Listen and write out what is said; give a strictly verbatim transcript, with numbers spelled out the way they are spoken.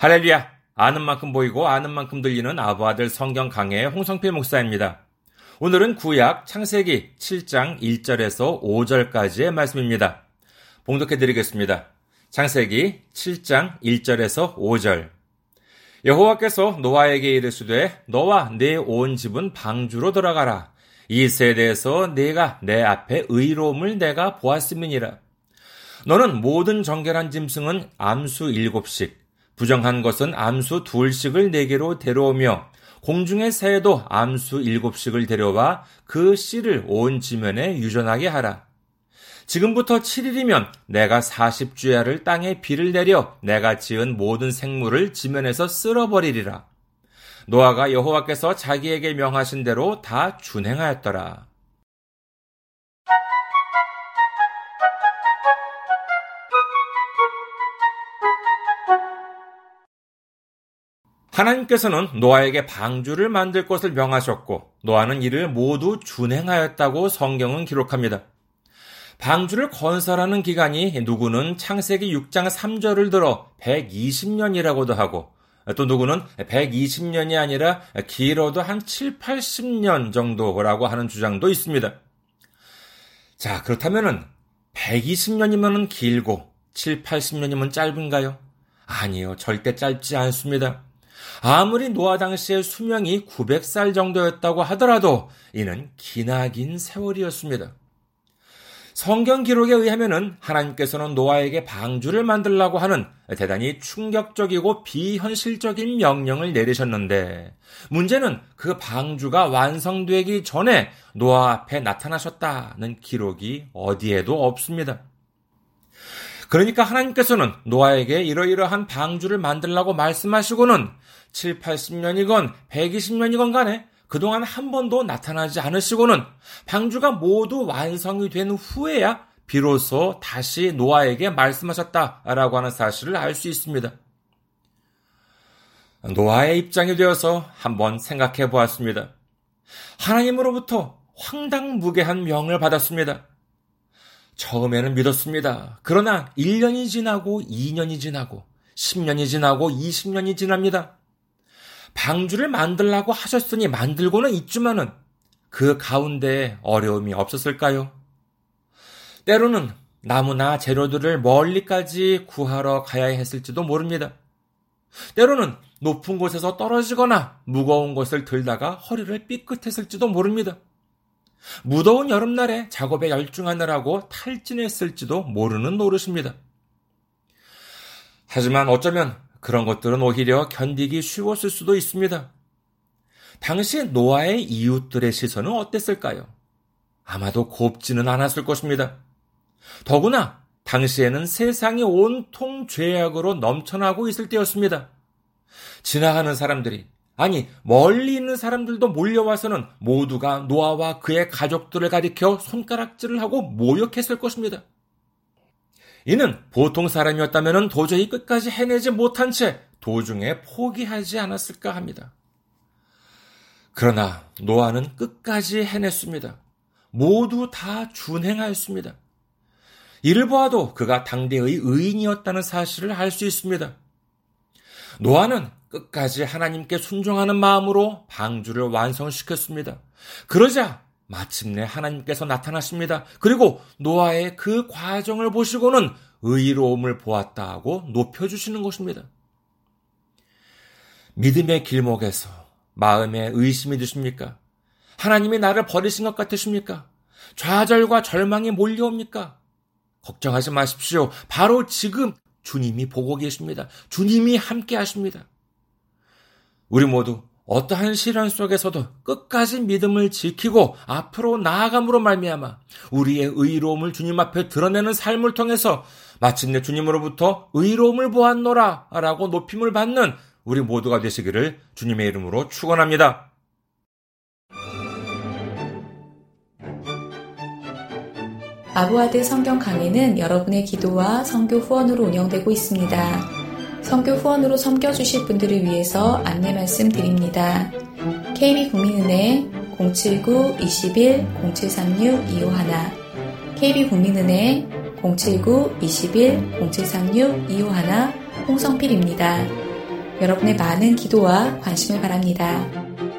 할렐루야! 아는 만큼 보이고 아는 만큼 들리는 아보아들 성경 강해 홍성필 목사입니다. 오늘은 구약 창세기 칠 장 일 절에서 오 절까지의 말씀입니다. 봉독해드리겠습니다. 창세기 칠 장 일 절에서 오 절. 여호와께서 노아에게 이르시되 너와 네 온 집은 방주로 돌아가라. 이 세대에서 네가 내 앞에 의로움을 내가 보았음이니라. 너는 모든 정결한 짐승은 암수 일곱씩, 부정한 것은 암수 둘씩을 내게로 데려오며 공중의 새에도 암수 일곱씩을 데려와 그 씨를 온 지면에 유전하게 하라. 지금부터 칠 일이면 내가 사십 주야를 땅에 비를 내려 내가 지은 모든 생물을 지면에서 쓸어버리리라. 노아가 여호와께서 자기에게 명하신 대로 다 준행하였더라. 하나님께서는 노아에게 방주를 만들 것을 명하셨고 노아는 이를 모두 준행하였다고 성경은 기록합니다. 방주를 건설하는 기간이 누구는 창세기 육 장 삼 절을 들어 백이십 년이라고도 하고 또 누구는 백이십 년이 아니라 길어도 한 칠팔십 년 정도라고 하는 주장도 있습니다. 자, 그렇다면은 백이십 년이면 길고 칠팔십 년이면 짧은가요? 아니요, 절대 짧지 않습니다. 아무리 노아 당시의 수명이 구백 살 정도였다고 하더라도 이는 기나긴 세월이었습니다. 성경 기록에 의하면은 하나님께서는 노아에게 방주를 만들라고 하는 대단히 충격적이고 비현실적인 명령을 내리셨는데 문제는 그 방주가 완성되기 전에 노아 앞에 나타나셨다는 기록이 어디에도 없습니다. 그러니까 하나님께서는 노아에게 이러이러한 방주를 만들라고 말씀하시고는 칠팔십 년이건 백이십 년이건 간에 그동안 한 번도 나타나지 않으시고는 방주가 모두 완성이 된 후에야 비로소 다시 노아에게 말씀하셨다라고 하는 사실을 알 수 있습니다. 노아의 입장이 되어서 한번 생각해 보았습니다. 하나님으로부터 황당무계한 명을 받았습니다. 처음에는 믿었습니다. 그러나 일 년이 지나고 이 년이 지나고 십 년이 지나고 이십 년이 지납니다. 방주를 만들라고 하셨으니 만들고는 있지만은 그 가운데 어려움이 없었을까요? 때로는 나무나 재료들을 멀리까지 구하러 가야 했을지도 모릅니다. 때로는 높은 곳에서 떨어지거나 무거운 것을 들다가 허리를 삐끗했을지도 모릅니다. 무더운 여름날에 작업에 열중하느라고 탈진했을지도 모르는 노릇입니다. 하지만 어쩌면 그런 것들은 오히려 견디기 쉬웠을 수도 있습니다. 당시 노아의 이웃들의 시선은 어땠을까요? 아마도 곱지는 않았을 것입니다. 더구나 당시에는 세상이 온통 죄악으로 넘쳐나고 있을 때였습니다. 지나가는 사람들이, 아니 멀리 있는 사람들도 몰려와서는 모두가 노아와 그의 가족들을 가리켜 손가락질을 하고 모욕했을 것입니다. 이는 보통 사람이었다면 도저히 끝까지 해내지 못한 채 도중에 포기하지 않았을까 합니다. 그러나 노아는 끝까지 해냈습니다. 모두 다 준행하였습니다. 이를 보아도 그가 당대의 의인이었다는 사실을 알 수 있습니다. 노아는 끝까지 하나님께 순종하는 마음으로 방주를 완성시켰습니다. 그러자 마침내 하나님께서 나타나십니다. 그리고 노아의 그 과정을 보시고는 의로움을 보았다고 높여주시는 것입니다. 믿음의 길목에서 마음에 의심이 드십니까? 하나님이 나를 버리신 것 같으십니까? 좌절과 절망이 몰려옵니까? 걱정하지 마십시오. 바로 지금 주님이 보고 계십니다. 주님이 함께 하십니다. 우리 모두 어떠한 시련 속에서도 끝까지 믿음을 지키고 앞으로 나아감으로 말미암아 우리의 의로움을 주님 앞에 드러내는 삶을 통해서 마침내 주님으로부터 의로움을 보았노라 라고 높임을 받는 우리 모두가 되시기를 주님의 이름으로 축원합니다. 아보아들 성경 강해는 여러분의 기도와 선교 후원으로 운영되고 있습니다. 선교 후원으로 섬겨주실 분들을 위해서 안내 말씀드립니다. 케이비국민은행 공칠구 이일 공칠삼육 이오일, 케이비국민은행 공칠구 이일 공칠삼육 이오일 홍성필입니다. 여러분의 많은 기도와 관심을 바랍니다.